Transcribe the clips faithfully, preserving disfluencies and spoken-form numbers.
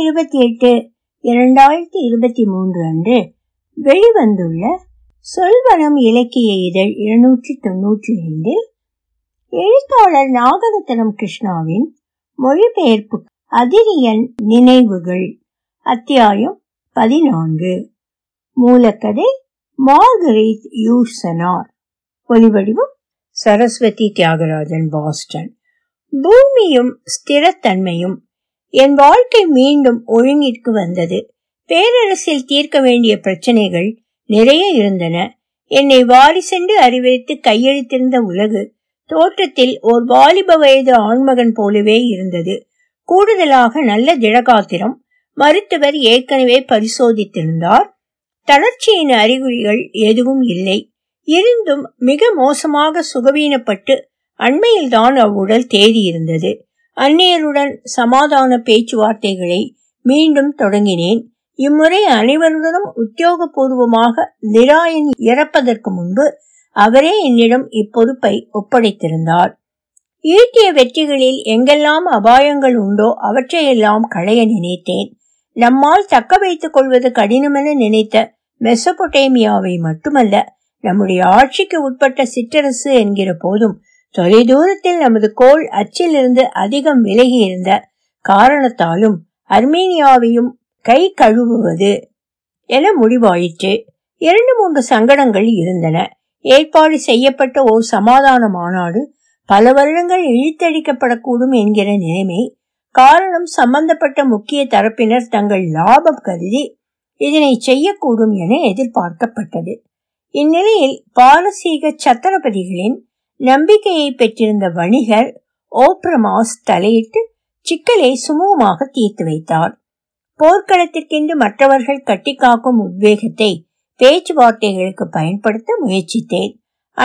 இருபத்தி எட்டு இரண்டாயிரத்தி இருபத்தி மூன்று அன்று வெளிவந்துள்ள சொல்வனம் இலக்கிய இதழ் இருநூற்றி தொன்னூற்றி ஐந்தில் எழுத்தாளர் நாகரத்னம் கிருஷ்ணாவின் மொழிபெயர்ப்பு அதிரியன் நினைவுகள், அத்தியாயம் பதினான்கு, மூலக்கதை மார்கரீத் யூர்சனார், ஒலிவடிவம் சரஸ்வதி தியாகராஜன், பாஸ்டன். பூமியும் ஸ்திரத்தன்மையும் என் வாழ்க்கை மீண்டும் ஒழுங்கிற்கு வந்தது. பேரரசில் தீர்க்க வேண்டிய பிரச்சனைகள் நிறைய இருந்தன. என்னை வாரி சென்று அறிவித்து கையெழுத்திருந்த உலகு தோற்றத்தில் ஓர் வாலிப வயது ஆண்மகன் போலவே இருந்தது. கூடுதலாக நல்ல திடகாத்திரம். மருத்துவர் ஏற்கனவே பரிசோதித்திருந்தார். தளர்ச்சியின் அறிகுறிகள் எதுவும் இல்லை. இருந்தும் மிக மோசமாக சுகவீனப்பட்டு அண்மையில்தான் அவ்வுடல் தேறி இருந்தது. அன்னையருடன் சமாதான பேச்சுவார்த்தைகளை மீண்டும் தொடங்கினேன். இம்முறை அனைவருடனும் உத்தியோகபூர்வமாக நிராயன் இறப்பதற்கு முன்பு அவரே என்னிடம் இப்பொறுப்பை ஒப்படைத்திருந்தார். ஈட்டிய வெற்றிகளில் எங்கெல்லாம் அபாயங்கள் உண்டோ அவற்றையெல்லாம் களைய நினைத்தேன். நம்மால் தக்க வைத்துக் கொள்வது கடினமென நினைத்த மெசபொட்டேமியாவை மட்டுமல்ல, நம்முடைய ஆட்சிக்கு உட்பட்ட சிற்றரசு என்கிற போதும் தொலைதூரத்தில் நமது கோள் அச்சிலிருந்து அதிகம் விலகி இருந்த காரணத்தாலும் அர்மீனியாவையும் கை கழுவுவது என முடிவாயிற்று. இரண்டு மூன்று சங்கடங்கள் இருந்தன. ஏற்பாடு செய்யப்பட்ட ஓர் சமாதான மாநாடு பல வருடங்கள் இழுத்தடிக்கப்படக்கூடும் என்கிற நிலைமை. காரணம், சம்பந்தப்பட்ட முக்கிய தரப்பினர் தங்கள் லாபம் கருதி இதனை செய்யக்கூடும் என எதிர்பார்க்கப்பட்டது. இந்நிலையில் பாரசீக சத்திரபதிகளின் நம்பிக்கையை பெற்றிருந்த வணிகர் ஓப்ரமாஸ் தலையிட்டு சிக்கலை சுமூகமாக தீர்த்து வைத்தார். போர்க்களத்திற்கென்று மற்றவர்கள் கட்டி காக்கும் உத்வேகத்தை பேச்சுவார்த்தைகளுக்கு பயன்படுத்த முயற்சித்தேன்.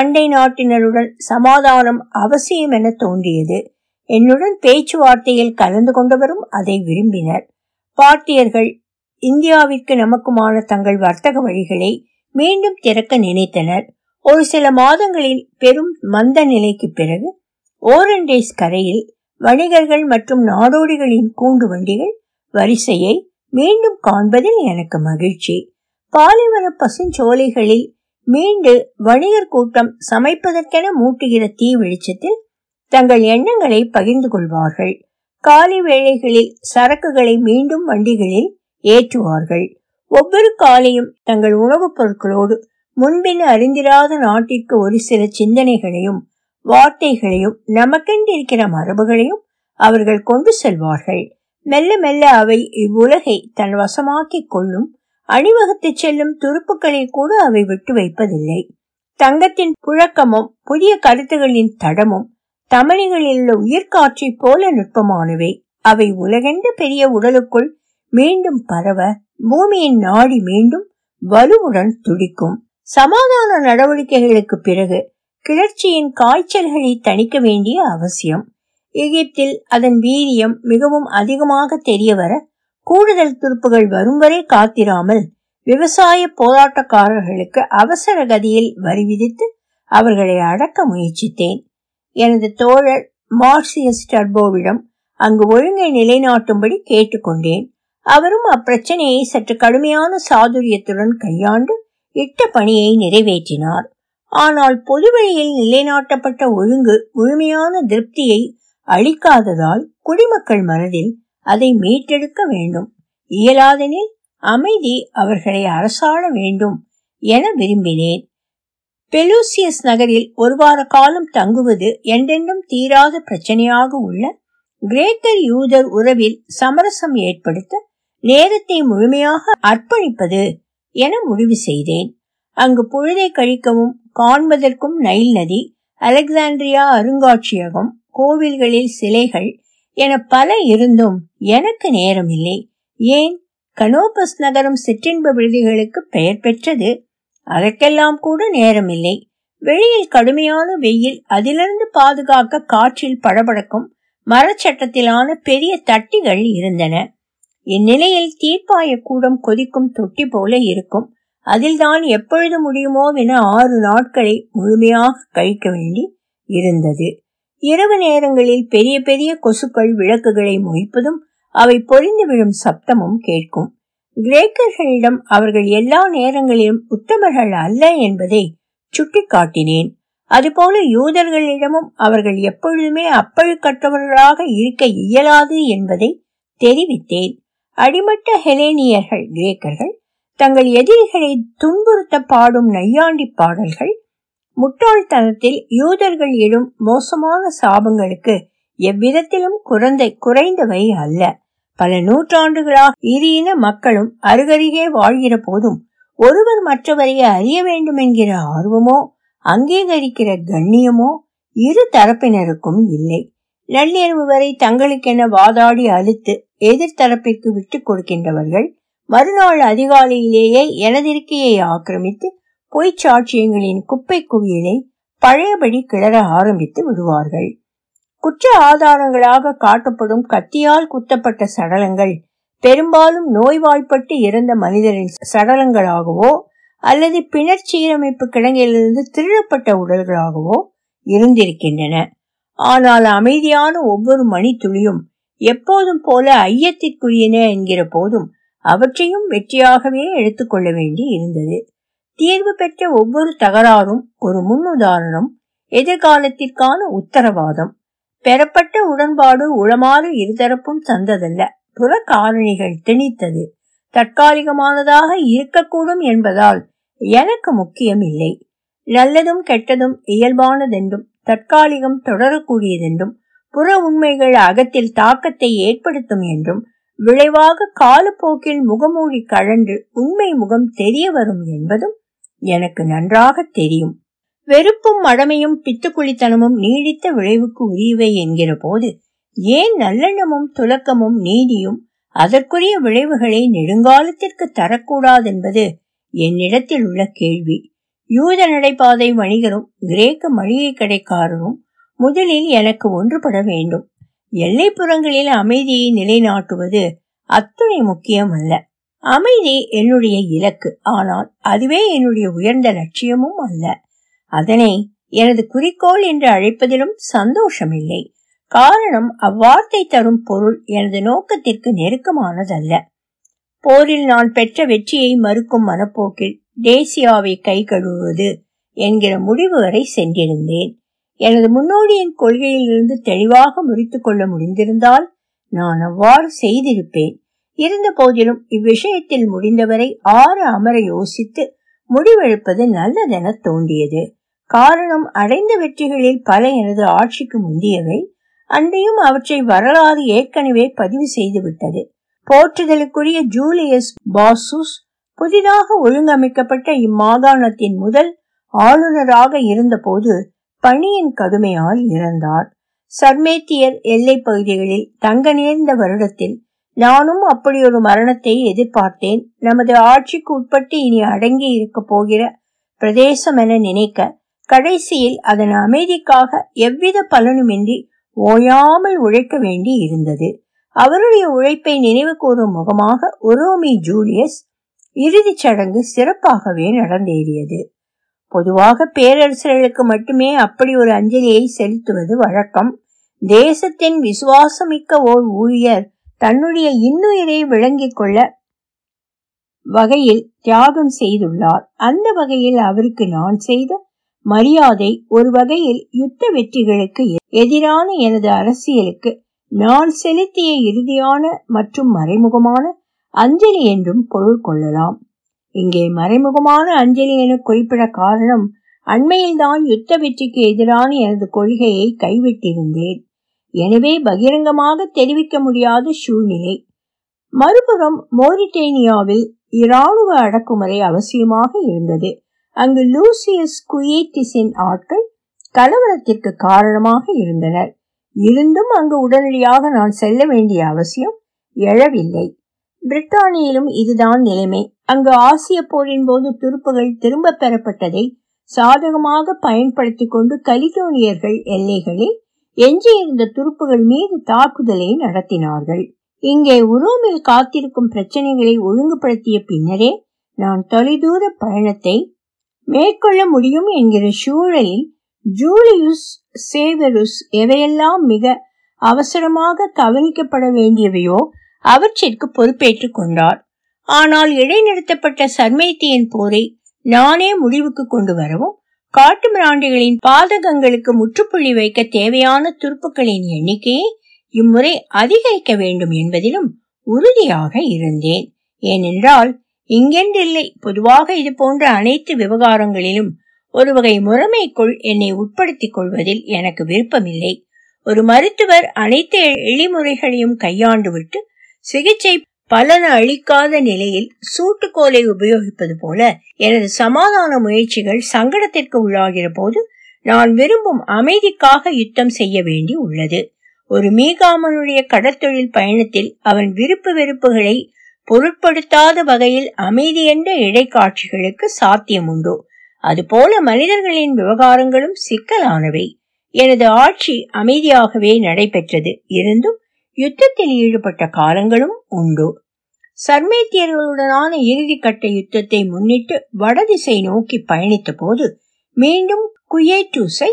அண்டை நாட்டினருடன் சமாதானம் அவசியம் என தோன்றியது. என்னுடன் பேச்சுவார்த்தையில் கலந்து கொண்டவரும் அதை விரும்பினர். பார்ட்டியர்கள் இந்தியாவிற்கு நமக்குமான தங்கள் வர்த்தக வழிகளை மீண்டும் திறக்க நினைத்தனர். ஒரு சில மாதங்களில் பெரும் மந்த நிலைக்கு பிறகு ஓரண்டேஸ் கரையில் வணிகர்கள் மற்றும் நாடோடிகளின் கூண்டு வண்டிகள் வரிசையை மீண்டும் காண்பதில் எனக்கு மகிழ்ச்சி. பாலைவன பசுஞ்சோலைகளில் மீண்டு வணிகர் கூட்டம் சமைப்பதற்கென மூட்டுகிற தீ வெளிச்சத்தில் தங்கள் எண்ணங்களை பகிர்ந்து கொள்வார்கள். காலை வேளைகளில் சரக்குகளை மீண்டும் வண்டிகளில் ஏற்றுவார்கள். ஒவ்வொரு காலையும் தங்கள் உணவுப் பொருட்களோடு முன்பின் அறிந்திராத நாட்டிற்கு ஒரு சில சிந்தனைகளையும் வார்த்தைகளையும் நமக்கென்றிருக்கிற மரபுகளையும் அவர்கள் கொண்டு செல்வார்கள். மெல்ல மெல்ல அவை இவ்வுலகை தன் வசமாக்கி கொள்ளும். அணிவகுத்து செல்லும் துருப்புக்களை கூட அவை விட்டு வைப்பதில்லை. தங்கத்தின் புழக்கமும் புதிய கருத்துகளின் தடமும் தமணிகளில் உள்ள உயிர்காட்சி போல நுட்பமானவை. அவை உலகென்ற பெரிய உடலுக்குள் மீண்டும் பரவ பூமியின் நாடி மீண்டும் வலுவுடன் துடிக்கும். சமாதான நடவடிக்கைகளுக்கு பிறகு கிளர்ச்சியின் காய்ச்சல்களை தணிக்க வேண்டிய அவசியம். எகிப்தில் அதன் வீரியம் மிகவும் அதிகமாக தெரிய வர கூடுதல் துருப்புகள் வரும் வரை காத்திராமல் விவசாய போராட்டக்காரர்களுக்கு அவசர கதியில் வரி விதித்து அவர்களை அடக்க முயற்சித்தேன். எனது தோழர் மார்சியஸ் டர்போவிடம் அங்கு ஒழுங்கை நிலைநாட்டும்படி கேட்டுக்கொண்டேன். அவரும் அப்பிரச்சனையை சற்று கடுமையான சாதுரியத்துடன் கையாண்டு இட்ட பணியை நிறைவேற்றினார். ஆனால் பொதுவெளியில் நிலைநாட்டப்பட்ட ஒழுங்கு முழுமையான திருப்தியை அளிக்காததால் குடிமக்கள் மனதில் அதை மீட்டெடுக்க வேண்டும். இயலாதெனில் அமைதி அவர்களை அரசாள வேண்டும் என விரும்பினேன். பெலூசியஸ் நகரில் ஒரு வார காலம் தங்குவது என்றென்றும் தீராத பிரச்சனையாக உள்ள கிரேக்கர் யூதர் உறவில் சமரசம் ஏற்படுத்த நேரத்தை முழுமையாக அர்ப்பணிப்பது என முடிவு செய்தேன். அங்கு பொழுதை கழிக்கவும் காண்பதற்கும் நைல் நதி, அலெக்சாண்ட்ரியா அருங்காட்சியகம், கோவில்களில் சிலைகள் என பல இருந்தும் எனக்கு நேரம் இல்லை. ஏன், கனோபஸ் நகரம் சிற்றின்ப விடுதிகளுக்கு பெயர் பெற்றது. அதற்கெல்லாம் கூட நேரம் இல்லை. வெளியில் கடுமையான வெயில், அதிலிருந்து பாதுகாக்க காற்றில் படபடக்கும் மரச்சட்டத்திலான பெரிய தட்டிகள் இருந்தன. இந்நிலையில் தீப்பாய கூடம் கொதிக்கும் தொட்டி போல இருக்கும். அதில் தான் எப்பொழுது முடியுமோ என ஆறு நாட்களை முழுமையாக கழிக்க வேண்டி இருந்தது. இரவு நேரங்களில் பெரிய பெரிய கொசுக்கள் விளக்குகளை மொய்ப்பதும் அவை பொழிந்து விழும் சப்தமும் கேட்கும். கிரேக்கர்களிடம் அவர்கள் எல்லா நேரங்களிலும் உத்தமர்கள் அல்ல என்பதை சுட்டி காட்டினேன். அதுபோல யூதர்களிடமும் அவர்கள் எப்பொழுதுமே அப்பழுக்கற்றவர்களாக இருக்க இயலாது என்பதை தெரிவித்தேன். அடிமட்ட ஹெலேனியர்கள் கிரேக்கர்கள் தங்கள் எதிரிகளை துன்புறுத்த பாடும் நையாண்டி பாடல்கள் முட்டாள்தனத்தில் யூதர்கள் இடும் மோசமான சாபங்களுக்கு எவ்விதத்திலும் குறைந்த குறைந்தவை அல்ல. பல நூற்றாண்டுகளாக இரு இன மக்களும் அருகருகே வாழ்கிற போதும் ஒருவர் மற்றவரை அறிய வேண்டும் என்கிற ஆர்வமோ அங்கீகரிக்கிற கண்ணியமோ இரு தரப்பினருக்கும் இல்லை. நள்ளிரவு வரை தங்களுக்கென வாதாடி அழுத்து எதிர்த்தரப்பிற்கு விட்டு கொடுக்கின்றவர்கள் மறுநாள் அதிகாலையிலேயே எனதிருக்கையை ஆக்கிரமித்து பொய்ச் சாட்சியங்களின் குப்பை குவியலை பழையபடி கிளற ஆரம்பித்து விடுவார்கள். குற்ற ஆதாரங்களாக காட்டப்படும் கத்தியால் குத்தப்பட்ட சடலங்கள் பெரும்பாலும் நோய்வாய்ப்பட்டு இறந்த மனிதரின் சடலங்களாகவோ அல்லது பிணர் சீரமைப்பு கிடங்கிலிருந்து திருடப்பட்ட உடல்களாகவோ இருந்திருக்கின்றன. ஆனால் அமைதியான ஒவ்வொரு மணி துளியும் எப்போதும் போல ஐயத்திற்குரியன என்கிற போதும் அவற்றையும் வெற்றியாகவே எடுத்துக்கொள்ள வேண்டி இருந்தது. தீர்வு பெற்ற ஒவ்வொரு தகராறும் ஒரு முன்னுதாரணம், எதிர்காலத்திற்கான உத்தரவாதம். பெறப்பட்ட உடன்பாடு உளமாறு இருதரப்பும் தந்ததல்ல, புற காரணிகள் திணித்தது. தற்காலிகமானதாக இருக்கக்கூடும் என்பதால் எனக்கு முக்கியம் இல்லை. நல்லதும் கெட்டதும் இயல்பானதென்றும் தற்காலிகம் தொடரக்கூடியதென்றும் புற உண்மைகள் அகத்தில் தாக்கத்தை ஏற்படுத்தும் என்றும் விளைவாக காலப்போக்கில் முகமூடி கழன்று உண்மை முகம் தெரிய வரும் என்பதும் எனக்கு நன்றாக தெரியும். வெறுப்பும் மடமையும் பித்துக்குளித்தனமும் நீடித்த விளைவுக்கு உரியவை என்கிற போது ஏன் நல்லெண்ணமும் துலக்கமும் நீதியும் அதற்குரிய விளைவுகளை நெடுங்காலத்திற்கு தரக்கூடாதென்பது என்னிடத்தில் உள்ள கேள்வி. யூத நடைபாதை வணிகரும் கிரேக்க மளிகை கடைக்காரரும் முதலில் எனக்கு ஒன்றுபட வேண்டும். எல்லைப்புறங்களில் அமைதியை நிலைநாட்டுவது அத்துணை முக்கியம் அல்ல. அமைதி என்னுடைய இலக்கு, ஆனால் அதுவே என்னுடைய உயர்ந்த லட்சியமும் அல்ல. அதனை எனது குறிக்கோள் என்று அழைப்பதிலும் சந்தோஷமில்லை. காரணம், அவ்வார்த்தை தரும் பொருள் எனது நோக்கத்திற்கு நெருக்கமானதல்ல. போரில் நான் பெற்ற வெற்றியை மறுக்கும் மனப்போக்கில் தேசியாவை கை கழுவுவது என்கிற முடிவு வரை சென்றிருந்தேன். எனது முன்னோடியின் கொள்கையிலிருந்து தெளிவாக முறித்து கொள்ள முடிந்திருந்தால் நான் அவ்வாறு செய்திருப்பேன். இருந்த போதிலும் இவ்விஷயத்தில் முடிந்தவரை ஆறு அமர யோசித்து முடிவெடுப்பது நல்லதென தோன்றியது. காரணம், அடைந்த வெற்றிகளில் பல எனது ஆட்சிக்கு முந்தியவை. அன்றையும் அவற்றை வரலாறு ஏற்கனவே பதிவு செய்துவிட்டது. போற்றுதலுக்குரிய ஜூலியஸ் பாசூஸ் புதிதாக ஒழுங்கமைக்கப்பட்ட இம்மாகாணத்தின் முதல் ஆளுநராக இருந்த போது பணியின் கடுமையால் இறந்தார். சர்மேத்தியர் எல்லை பகுதிகளில் தங்க நேர்ந்த வருடத்தில் நானும் அப்படி ஒரு மரணத்தை எதிர்பார்த்தேன். நமது ஆட்சிக்கு உட்பட்டு இனி அடங்கி இருக்க போகிற பிரதேசம் என நினைக்க கடைசியில் அதன் அமைதிக்காக எவ்வித பலனுமின்றி ஓயாமல் உழைக்க வேண்டி இருந்தது. அவருடைய உழைப்பை நினைவு கூறும் முகமாக உரோமி ஜூலியஸ் இறுதிச் சடங்கு சிறப்பாகவே நடந்தேறியது. பொதுவாக பேரரசர்களுக்கு மட்டுமே அப்படி ஒரு அஞ்சலியை செலுத்துவது வழக்கம். தேசத்தின் விசுவாசமிக்க ஓர் ஊழியர் தன்னுடைய இன்னுயிரை விளங்கிக் கொள்ள வகையில் தியாகம் செய்துள்ளார். அந்த வகையில் அவருக்கு நான் செய்த மரியாதை ஒரு வகையில் யுத்த வெற்றிகளுக்கு எதிரான எனது அரசியலுக்கு நான் செலுத்திய இறுதியான மற்றும் மறைமுகமான அஞ்சலி என்றும் பொருள் கொள்ளலாம். இங்கே மறைமுகமான அஞ்சலி என குறிப்பிட காரணம், அண்மையில்தான் யுத்த வெற்றிக்கு எதிரான எனது கொள்கையை கைவிட்டிருந்தேன். எனவே பகிரங்கமாக தெரிவிக்க முடியாத சூழ்நிலை. மறுபுறம் மோரிட்டேனியாவில் இராணுவ அடக்குமுறை அவசியமாக இருந்தது. அங்கு லூசியஸ் குயேட்டிஸின் ஆட்கள் கலவரத்திற்கு காரணமாக இருந்தனர். இருந்தும் அங்கு உடனடியாக நான் செல்ல வேண்டிய அவசியம் எழவில்லை. பிரிட்டானியிலும் இதுதான் நிலைமை. அங்கு ஆசிய போரின் போது துருப்புகள் திரும்ப பெறப்பட்டதை சாதகமாக பயன்படுத்தி கொண்டு கலிடோனியர்கள் எல்லைகளில் எஞ்சியிருந்த துருப்புகள் மீது தாக்குதலை நடத்தினார்கள். இங்கே உரோமில் காத்திருக்கும் பிரச்சனைகளை ஒழுங்குபடுத்திய பின்னரே நான் தொலைதூர பயணத்தை மேற்கொள்ள முடியும் என்கிற சூழலில் ஜூலியஸ் சேவருஸ் எவையெல்லாம் மிக அவசரமாக கவனிக்கப்பட வேண்டியவையோ அவற்றிற்கு பொறுப்பேற்றுக் கொண்டார். ஆனால் இடைநிறுத்தப்பட்ட சர்மேத்தியின் போரை நானே முடிவுக்கு கொண்டு வரவும் காட்டு மிராண்டிகளின் பாதகங்களுக்கு முற்றுப்புள்ளி வைக்க தேவையான துருப்புக்களின் எண்ணிக்கையை இம்முறை அதிகரிக்க வேண்டும் என்பதிலும் உறுதியாக இருந்தேன். ஏனென்றால் இங்கென்றில்லை, பொதுவாக இது போன்ற அனைத்து விவகாரங்களிலும் ஒரு வகை முறைமைக்குள் என்னை உட்படுத்திக் கொள்வதில் எனக்கு விருப்பமில்லை. ஒரு மருத்துவர் அனைத்து எளிமுறைகளையும் கையாண்டு விட்டு சிகிச்சை பலன் அளிக்காத நிலையில் சூட்டுக்கோலை உபயோகிப்பது போல எனது சமாதான முயற்சிகள் சங்கடத்திற்கு உள்ளாகிற போது நான் விரும்பும் அமைதிக்காக யுத்தம் செய்ய வேண்டி உள்ளது. ஒரு மீகாமனுடைய கடற்தொழில் பயணத்தில் அவன் விருப்பு வெறுப்புகளை பொருட்படுத்தாத வகையில் அமைதி என்ற இடைக்காட்சிகளுக்கு சாத்தியம் உண்டு. அதுபோல மனிதர்களின் விவகாரங்களும் சிக்கலானவை. எனது ஆட்சி அமைதியாகவே நடைபெற்றது. இருந்தும் யுத்தத்தில் ஈடுபட்ட காலங்களும் உண்டு. சர்மேத்தியர்களுடனான இறுதி கட்ட யுத்தத்தை முன்னிட்டு வடதிசை நோக்கி பயணித்த போது மீண்டும் குயேட்டூஸை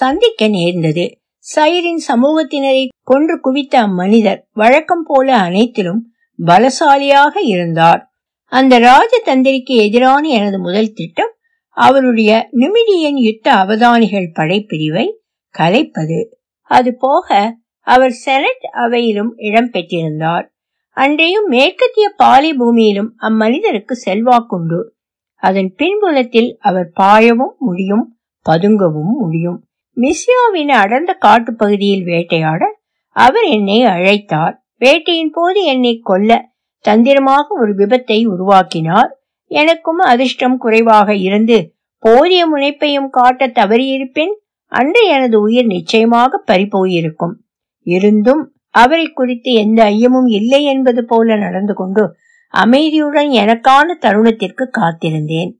சந்திக்க நேர்ந்தது. சைரின் சமூகத்தினரை கொன்று குவித்த அம்மனிதர் வழக்கம் போல அனைத்திலும் பலசாலியாக இருந்தார். அந்த ராஜதந்திரிக்கு எதிரான எனது முதல் திட்டம் அவருடைய நிமிடியன் யுத்த அவதானிகள் படைப்பிரிவை கலைப்பது. அது போக அவர் செனட் அவையிலும் இடம் பெற்றிருந்தார். அன்றையும் மேற்கத்திய பாலி பூமியிலும் அம்மனிதருக்கு செல்வாக்குண்டு. அதன் பின்புலத்தில் அவர் பாயவும் முடியும், பதுங்கவும் முடியும். மிஸ்யாவின் அடர்ந்த காட்டு பகுதியில் வேட்டையாட அவர் என்னை அழைத்தார். வேட்டையின் போது என்னை கொல்ல தந்திரமாக ஒரு விபத்தை உருவாக்கினார். எனக்கும் அதிர்ஷ்டம் குறைவாக இருந்து போதிய முனைப்பையும் காட்ட தவறியிருப்பின் அன்று எனது உயிர் நிச்சயமாக பறிபோயிருக்கும். இருந்தும் அவரை குறித்து எந்த ஐயமும் இல்லை என்பது போல நடந்து கொண்டு அமைதியுடன் எனக்கான தருணத்திற்கு காத்திருந்தேன்.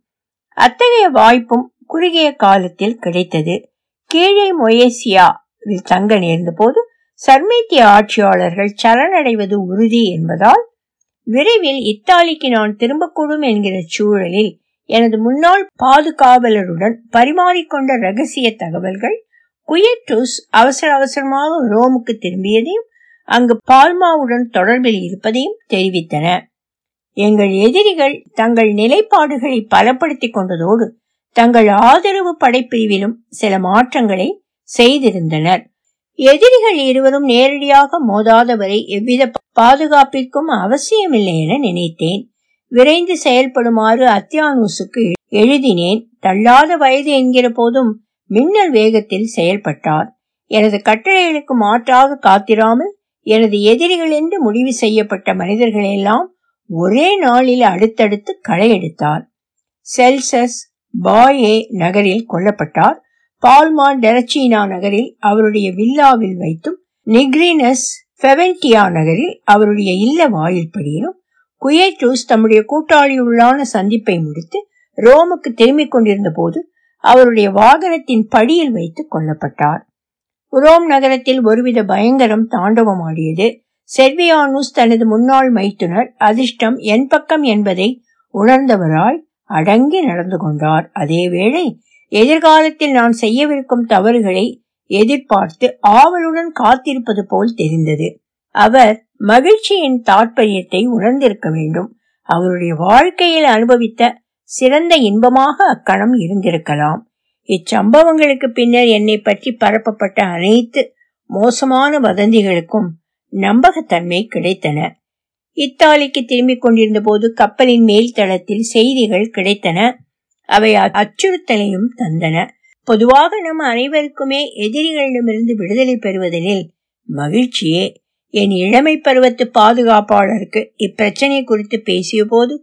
அத்தகைய வாய்ப்பும் குறுகிய காலத்தில் கிடைத்தது. கீழே மொயேசியாவில் தங்க நேர்ந்த போது சர்மேத்திய ஆட்சியாளர்கள் சரணடைவது உறுதி என்பதால் விரைவில் இத்தாலிக்கு நான் திரும்பக்கூடும் என்கிற சூழலில் எனது முன்னாள் பாதுகாவலருடன் பரிமாறிக்கொண்ட ரகசிய தகவல்கள் குயேட்டூஸ் அவசர அவசரமாக ரோமுக்கு திரும்பியதையும் அங்கு பால்மாவுடன் தொடர்பில் இருப்பதையும் தெரிவித்தன. எங்கள் எதிரிகள் தங்கள் நிலைப்பாடுகளை பலப்படுத்திக் கொண்டதோடு தங்கள் ஆதரவு படைப்பிரிவிலும் சில மாற்றங்களை செய்திருந்தனர். எதிரிகள் இருவரும் நேரடியாக மோதாதவரை எவ்வித பாதுகாப்பிற்கும் அவசியமில்லை என நினைத்தேன். விரைந்து செயல்படுமாறு அத்தியானூசுக்கு எழுதினேன். தள்ளாத வயது என்கிற போதும் மின்னல் வேகத்தில் செயல்பட்டார். எனது கட்டளைகளுக்கு மாற்றாக காத்திராமல் எனது எதிரிகள் என்று முடிவு செய்யப்பட்ட மனிதர்களெல்லாம் ஒரே நாளில் அடுத்தடுத்து களையெடுத்தார். செல்சஸ் பாயே நகரில் கொல்லப்பட்டார். பால்மா டெரச்சீனா நகரில் அவருடைய வில்லாவில் வைத்தும் நிக்ரினஸ் ஃபெவென்டியா நகரில் அவருடைய இல்ல வாயில்படியிலும் குயேட்டூஸ் தம்முடைய கூட்டாளியுடனான சந்திப்பை முடித்து ரோமுக்கு திரும்பிக் கொண்டிருந்த போது அவருடைய வாகனத்தின் படியில் வைத்து கொல்லப்பட்டார். ரோம் நகரத்தில் ஒருவித பயங்கரம் தாண்டவமாடியது. செர்வியானூஸ் தனது முன்னாள் மைத்துனர் அதிர்ஷ்டம் என் பக்கம் என்பதை உணர்ந்தவராய் அடங்கி நடந்து கொண்டார். அதேவேளை எதிர்காலத்தில் நான் செய்யவிருக்கும் தவறுகளை எதிர்பார்த்து ஆவலுடன் காத்திருப்பது போல் தெரிந்தது. அவர் மகிழ்ச்சியின் தாற்பயத்தை உணர்ந்திருக்க வேண்டும். அவருடைய வாழ்க்கையில் அனுபவித்த சிறந்த இன்பமாக அக்கணம் இருந்திருக்கலாம். இச்சம்பவங்களுக்கு பின்னர் என்னை பற்றி பரப்பப்பட்ட அனைத்து மோசமான வதந்திகளுக்கும் நம்பகத்தன்மை கிடைத்தன. இத்தாலிக்கு திரும்பிக் கொண்டிருந்த போது கப்பலின் மேல் தளத்தில் செய்திகள் கிடைத்தன. அவை அச்சுறுத்தலையும் தந்தன. பொதுவாக நம் அனைவருக்குமே எதிரிகளிடமிருந்து விடுதலை பெறுவதில் மகிழ்ச்சியே. என் இளமை பருவத்து பாதுகாப்பாளருக்கு இப்பிரச்சனை குறித்து பேசிய போது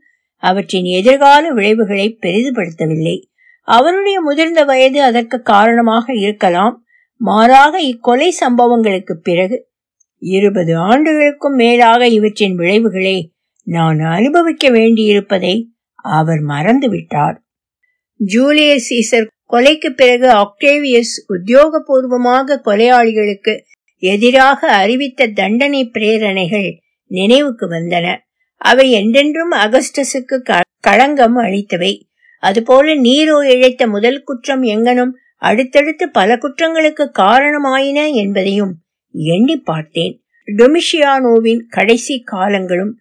அவற்றின் எதிர்கால விளைவுகளை பெரிதுபடுத்தவில்லை. அவருடைய முதிர்ந்த வயது அதற்கு காரணமாக இருக்கலாம். மாறாக இக்கொலை சம்பவங்களுக்கு பிறகு இருபது ஆண்டுகளுக்கும் மேலாக இவற்றின் விளைவுகளை நான் அனுபவிக்க வேண்டியிருப்பதை அவர் மறந்துவிட்டார். ஜூலியஸ் சீசர் கொலைக்கு பிறகு ஆக்டேவியஸ் உத்தியோகபூர்வமாக கொலையாளிகளுக்கு எதிராக அறிவித்த தண்டனை பிரேரணைகள் நினைவுக்கு வந்தன. அவை என்றென்றும் அகஸ்டஸுக்கு களங்கம் அளித்தவை. அதுபோல நீரோ இழைத்த முதல் குற்றம் எங்கனும் அடுத்தடுத்து பல குற்றங்களுக்கு காரணமாயின என்பதையும் எண்ணி பார்த்தேன். டொமிஷியானோவின் கடைசி காலங்களும்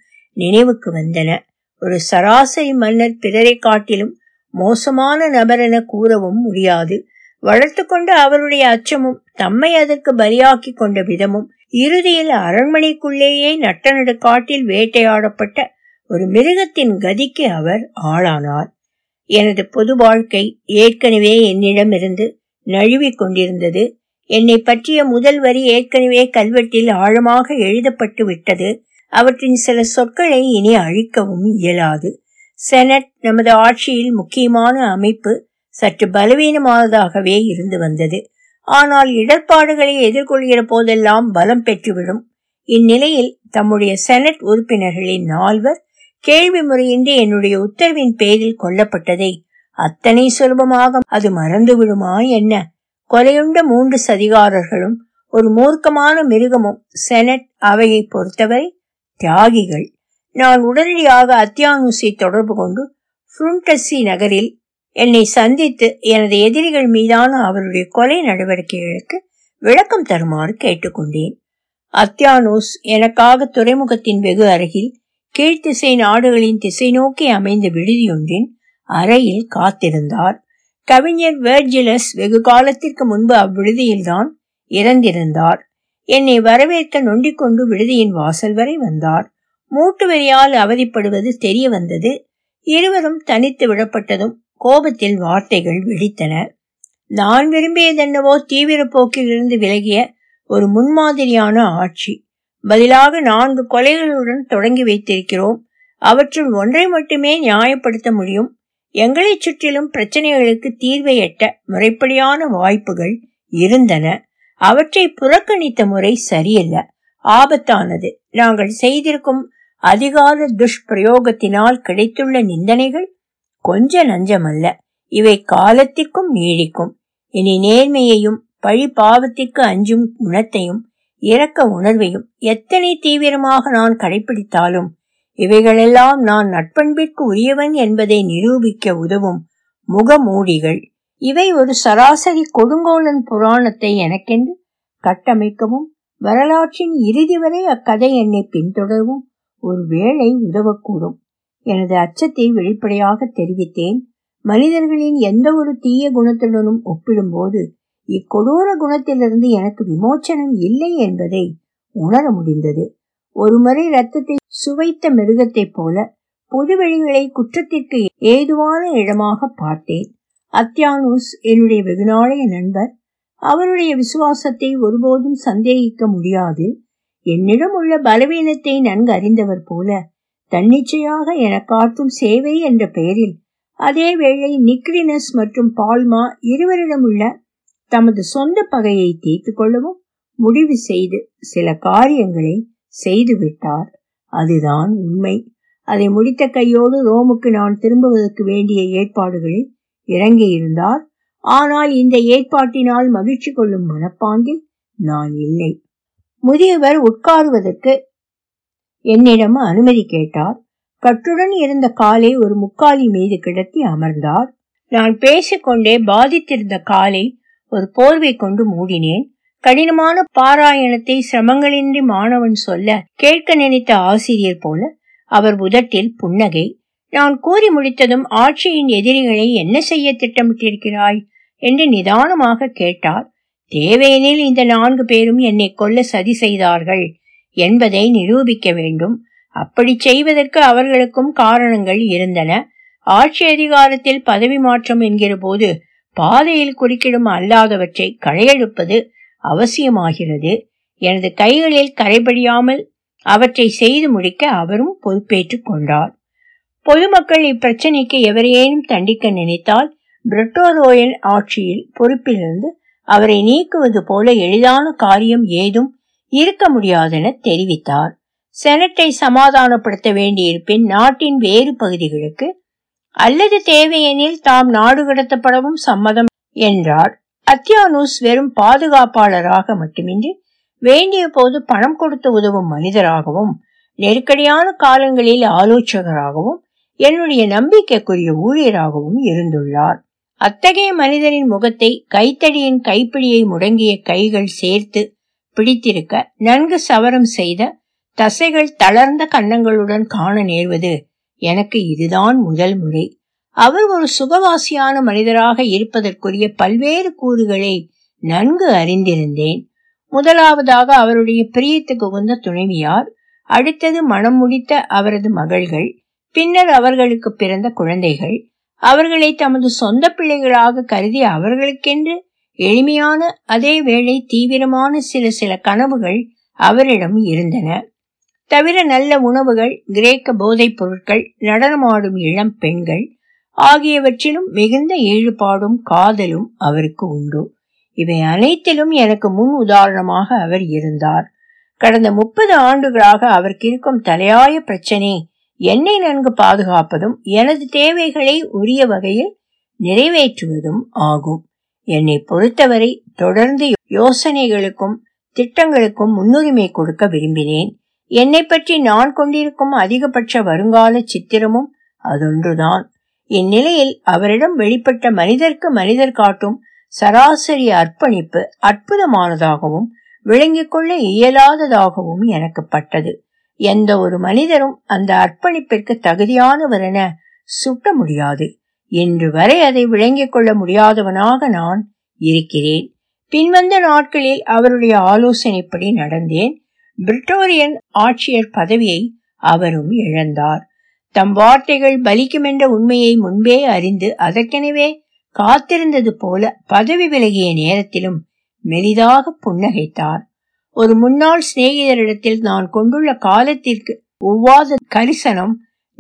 நினைவுக்கு வந்தன. ஒரு சராசரி மன்னர் பிறரை காட்டிலும் மோசமான நபர் என கூறவும் முடியாது. வளர்த்து கொண்ட அவருடைய அச்சமும் தம்மை அதற்கு பலியாக்கி கொண்ட விதமும் இறுதியில் அரண்மனைக்குள்ளேயே நட்ட நடு காட்டில் வேட்டையாடப்பட்ட ஒரு மிருகத்தின் கதிக்கு அவர் ஆளானார். எனது பொது வாழ்க்கை ஏற்கனவே என்னிடமிருந்து நழுவி கொண்டிருந்தது. என்னை பற்றிய முதல் வரி ஏற்கனவே கல்வெட்டில் ஆழமாக எழுதப்பட்டு விட்டது. அவற்றின் சில சொற்களை இனி அழிக்கவும் இயலாது. செனட் நமது ஆட்சியில் முக்கியமான அமைப்பு சற்று பலவீனமானதாகவே இருந்து வந்தது. ஆனால் இடர்பாடுகளை எதிர்கொள்கிற போதெல்லாம் பலம் பெற்றுவிடும். இந்நிலையில் தம்முடைய செனட் உறுப்பினர்களின் நால்வர் கேள்வி முறையின்றி என்னுடைய உத்தரவின் பேரில் கொல்லப்பட்டதை அத்தனை சுலபமாக அது மறந்துவிடுமா என்ன? கொலையுண்ட மூன்று சதிகாரர்களும் ஒரு மூர்க்கமான மிருகமும் செனட் அவையை பொறுத்தவரை தியாகிகள். நான் உடனடியாக அத்தியானுசை தொடர்பு கொண்டு புரண்டசி நகரில் என்னை சந்தித்து எனது எதிரிகள் மீதான அவருடைய கொலை நடவடிக்கைகளுக்கு விளக்கம் தருமாறு கேட்டுக்கொண்டேன். அத்தியானோஸ் எனக்காக துறைமுகத்தின் வெகு அருகில் கீழ்த்திசை நாடுகளின் திசை நோக்கி அமைந்த விடுதியொன்றின் அறையில் காத்திருந்தார். கவிஞர் வெர்ஜிலஸ் வெகு காலத்திற்கு முன்பு அவ்விடுதியில்தான் இறந்திருந்தார். என்னை வரவேற்க நொண்டிக் கொண்டு விடுதியின் வாசல் வரை வந்தார். மூட்டு வலியால் அவதிப்படுவது தெரிய வந்தது. இருவரும் தனித்து விடப்பட்டதும் கோபத்தில் வார்த்தைகள் வெடித்தன. நான் விரும்பியதென்னவோ தீவிர போக்கிலிருந்து விலகிய ஒரு முன்மாதிரியான ஆட்சி. பதிலாக நான்கு கொலைகளுடன் தொடங்கி வைத்திருக்கிறோம். அவற்றுள் ஒன்றை மட்டுமே நியாயப்படுத்த முடியும். எங்களை சுற்றிலும் பிரச்சனைகளுக்கு தீர்வை எட்ட முறைப்படியான வாய்ப்புகள் இருந்தன. அவற்றை புறக்கணித்த முறை சரியல்ல, ஆபத்தானது. நாங்கள் செய்திருக்கும் அதிகார துஷ்பிரயோகத்தினால் கிடைத்துள்ள நிந்தனைகள் கொஞ்ச நஞ்சமல்ல. இவை காலத்திற்கும் நீடிக்கும். இனி நேர்மையையும் பழி பாவத்திற்கு அஞ்சும் குணத்தையும் இரக்க உணர்வையும் எத்தனை தீவிரமாக நான் கடைபிடித்தாலும் இவைகளெல்லாம் நான் நட்பண்பிற்கு உரியவன் என்பதை நிரூபிக்க உதவும் முகமூடிகள். இவை ஒரு சராசரி கொடுங்கோலன் புராணத்தை எனக்கென்று கட்டமைக்கவும் வரலாற்றின் இறுதி வரை அக்கதை என்னை பின்தொடரவும் ஒரு வேளை உதவக்கூடும். எனது அச்சத்தை வெளிப்படையாக தெரிவித்தேன். மனிதர்களின் எந்த ஒரு தீய குணத்துடனும் ஒப்பிடும்போது இக்கொடூர குணத்திலிருந்து எனக்கு விமோச்சனம் இல்லை என்பதை உணர முடிந்தது. ஒருமுறை ரத்தத்தை சுவைத்த மிருகத்தை போல பொதுவெளிகளை குற்றத்திற்கு ஏதுவான இடமாக பார்த்தேன். அத்தியானூஸ் என்னுடைய வெகுநாளைய நண்பர். அவருடைய விசுவாசத்தை ஒருபோதும் சந்தேகிக்க முடியாது. என்னிடம் உள்ள பலவீனத்தை நன்கு அறிந்தவர் போல தன்னிச்சையாக என காட்டும் சேவை என்ற பெயரில் அதேவேளை நிக்ரினஸ் மற்றும் பால்மா இருவரிடம் உள்ள தமது சொந்த பகையை தீர்த்து கொள்ளவும் முடிவு செய்து சில காரியங்களை செய்துவிட்டார். அதுதான் உண்மை. அதை முடித்த கையோடு ரோமுக்கு நான் திரும்புவதற்கு வேண்டிய ஏற்பாடுகளில் இறங்கியிருந்தார். ஆனால் இந்த ஏற்பாட்டினால் மகிழ்ச்சி கொள்ளும் மனப்பாங்கில் நான் இல்லை. முதியவர் உட்காருவதற்கு என்னிடம் அனுமதி கேட்டார். கட்டுடன் இருந்த காலை ஒரு முக்காலி மீது கிடத்தி அமர்ந்தார். நான் பேசிக்கொண்டே பாதித்திருந்த காலை ஒரு போர்வை கொண்டு மூடினேன். கடினமான பாராயணத்தை சிரமங்களின்றி மாணவன் சொல்ல கேட்க நினைத்த ஆசிரியர் போல அவர் உதட்டில் புன்னகை. நான் கூறி முடித்ததும் ஆட்சியின் எதிரிகளை என்ன செய்ய திட்டமிட்டிருக்கிறாய் என்று நிதானமாக கேட்டார். தேவையெனில் இந்த நான்கு பேரும் என்னை கொல்ல சதி செய்தார்கள் என்பதை நிரூபிக்க வேண்டும். அப்படி செய்வதற்கு அவர்களுக்கும் காரணங்கள் இருந்தன. ஆட்சி அதிகாரத்தில் பதவி மாற்றம் என்கிற போது பாதையில் குறுக்கிடும் அல்லாதவற்றை களையெடுப்பது அவசியமாகிறது. எனது கைகளில் கரைபடியாமல் அவற்றை செய்து முடிக்க அவரும் பொறுப்பேற்றுக் கொண்டார். பொதுமக்கள் இப்பிரச்சனைக்கு எவரையேனும் தண்டிக்க நினைத்தால் பிரிட்டோரோயல் ஆட்சியில் பொறுப்பிலிருந்து அவரை நீக்குவது போல எளிதான காரியம் ஏதும் இருக்க முடியாதென தெரிவித்தார். செனட்டை சமாதானப்படுத்த வேண்டியிருப்பின் நாட்டின் வேறு பகுதிகளுக்கு அல்லது தேவையெனில் தாம் நாடு கடத்தப்படவும் சம்மதம் என்றார். அத்தியானூஸ் வெறும் பாதுகாப்பாளராக மட்டுமின்றி வேண்டிய போது பணம் கொடுத்து உதவும் மனிதராகவும் நெருக்கடியான காலங்களில் ஆலோசகராகவும் என்னுடைய நம்பிக்கைக்குரிய ஊழியராகவும் இருந்துள்ளார். அத்தகைய மனிதரின் முகத்தை கைத்தடியின் கைப்பிடியை முடங்கிய கைகள் சேர்த்து பிடித்திருக்க நன்கு சவரம் செய்த தசைகள் தளர்ந்த கன்னங்களுடன் காண நேர்வது எனக்கு இதுதான் முதல் முறை. அவர் ஒரு சுகவாசியான மனிதராக இருப்பதற்குரிய பல்வேறு கூறுகளை நன்கு அறிந்திருந்தேன். முதலாவதாக அவருடைய பிரியத்துக்கு உகந்த துணைவியார், அடுத்தது மனம் முடித்த அவரது மகள்கள், பின்னர் அவர்களுக்கு பிறந்த குழந்தைகள். அவர்களை தமது சொந்த பிள்ளைகளாக கருதி அவர்களுக்கென்று எளிமையான அதே வேளை தீவிரமான சில சில கனவுகள் அவரிடம் இருந்தன. தவிர நல்ல உணவுகள், கிரேக்க போதைப் பொருட்கள், நடனமாடும் இளம் பெண்கள் ஆகியவற்றிலும் மிகுந்த ஈடுபாடும் காதலும் அவருக்கு உண்டு. இவை அனைத்திலும் எனக்கு முன் உதாரணமாக அவர் இருந்தார். கடந்த முப்பது ஆண்டுகளாக அவருக்கு இருக்கும் தலையாய பிரச்சனை என்னை நன்கு பாதுகாப்பதும் எனது தேவைகளை உரிய வகையில் நிறைவேற்றுவதும் ஆகும். என்னை பொறுத்தவரை தொடர்ந்து யோசனைகளுக்கும் திட்டங்களுக்கும் முன்னுரிமை கொடுக்க விரும்பினேன். என்னை பற்றி நான் கொண்டிருக்கும் அதிகபட்ச வருங்கால சித்திரமும் அதொன்றுதான். இந்நிலையில் அவரிடம் வெளிப்பட்ட மனிதருக்கு மனிதர் காட்டும் சராசரி அர்ப்பணிப்பு அற்புதமானதாகவும் விளங்கிக் கொள்ள இயலாததாகவும் எனக்கு பட்டது. எந்த ஒரு மனிதரும் அந்த அர்ப்பணிப்பிற்கு தகுதியானவர் என சுட்ட முடியாது. இன்று வரை அதை விளங்கிக் கொள்ள முடியாதவனாக நான் இருக்கிறேன். பின்வந்த நாட்களில் அவருடைய ஆலோசனைப்படி நடந்தேன். பிரிட்டோரியன் ஆட்சியர் பதவியை அவரும் இழந்தார். தம் வார்த்தைகள் பலிக்கும் என்ற உண்மையை முன்பே அறிந்து அதற்கெனவே காத்திருந்தது போல பதவி விலகிய நேரத்திலும் மெலிதாக புன்னகைத்தார். ஒரு முன்னாள் சிநேகிதரிடத்தில் நான் கொண்டுள்ள காலத்திற்கு ஒவ்வாத கரிசனம்,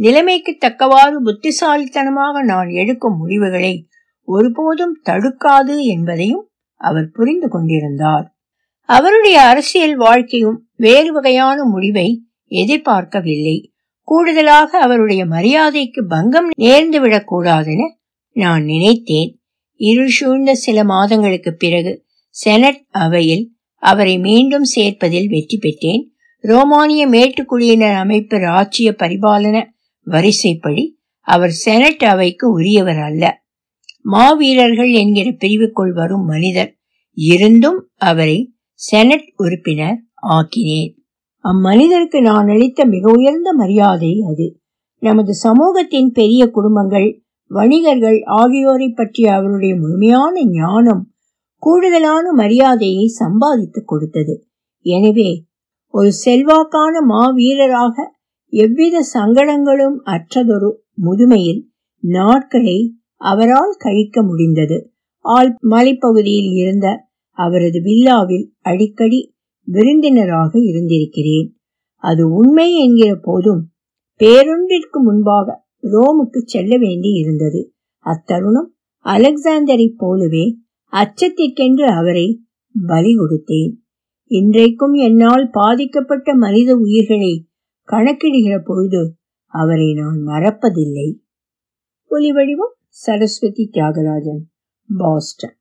நிலைமைக்கு தக்கவாறு புத்திசாலித்தனமாக நான் எடுக்கும் முடிவுகளை ஒருபோதும் தடுக்காது என்பதையும் அவர் புரிந்து கொண்டிருந்தார். அவருடைய அரசியல் வாழ்க்கையும் வேறு வகையான முடிவை எதிர்பார்க்கவில்லை. கூடுதலாக அவருடைய மரியாதைக்கு பங்கம் நேர்ந்துவிடக் கூடாதென நான் நினைத்தேன். இருள் சூழ்ந்த சில மாதங்களுக்கு பிறகு செனட் அவையில் அவரை மீண்டும் சேர்ப்பதில் வெற்றி பெற்றேன். ரோமானிய மேட்டுக்குடியினர் அமைப்பு ராஜ்ஜிய பரிபாலன வரிசைப்படி அவர் செனட் அவைக்கு உரியவர் அல்ல. மாவீரர்கள் என்கிற பிரிவுக்குள் வரும் மனிதர். இருந்தும் அவரை செனட் உறுப்பினர் ஆக்கினேன். அம்மனிதருக்கு நான் அளித்த மிக உயர்ந்த மரியாதை அது. நமது சமூகத்தின் பெரிய குடும்பங்கள், வணிகர்கள் ஆகியோரை பற்றிய அவருடைய முழுமையான ஞானம் கூடுதலான மரியாதையை சம்பாதித்து கொடுத்தது. எனவே ஒரு செல்வாக்கான மாவீரராக எவ்வித சங்கடங்களும் அற்றதொரு முதுமையில் நாட்களை அவரால் கழிக்க முடிந்தது. ஆல் மலைப்பகுதியில் இருந்த அவரது வில்லாவில் அடிக்கடி விருந்தினராக இருந்திருக்கிறேன். அது உண்மை என்கிற போதும் பேரொன்றிற்கு முன்பாக ரோமுக்கு செல்ல வேண்டி இருந்தது. அத்தருணம் அலெக்சாண்டரை போலவே அச்சத்திற்கென்று அவரை பலி கொடுத்தேன். இன்றைக்கும் என்னால் பாதிக்கப்பட்ட மனித உயிர்களை கணக்கிடுகிற பொழுது அவரை நான் மறப்பதில்லை. ஒலி வடிவம் சரஸ்வதி தியாகராஜன், பாஸ்டன்.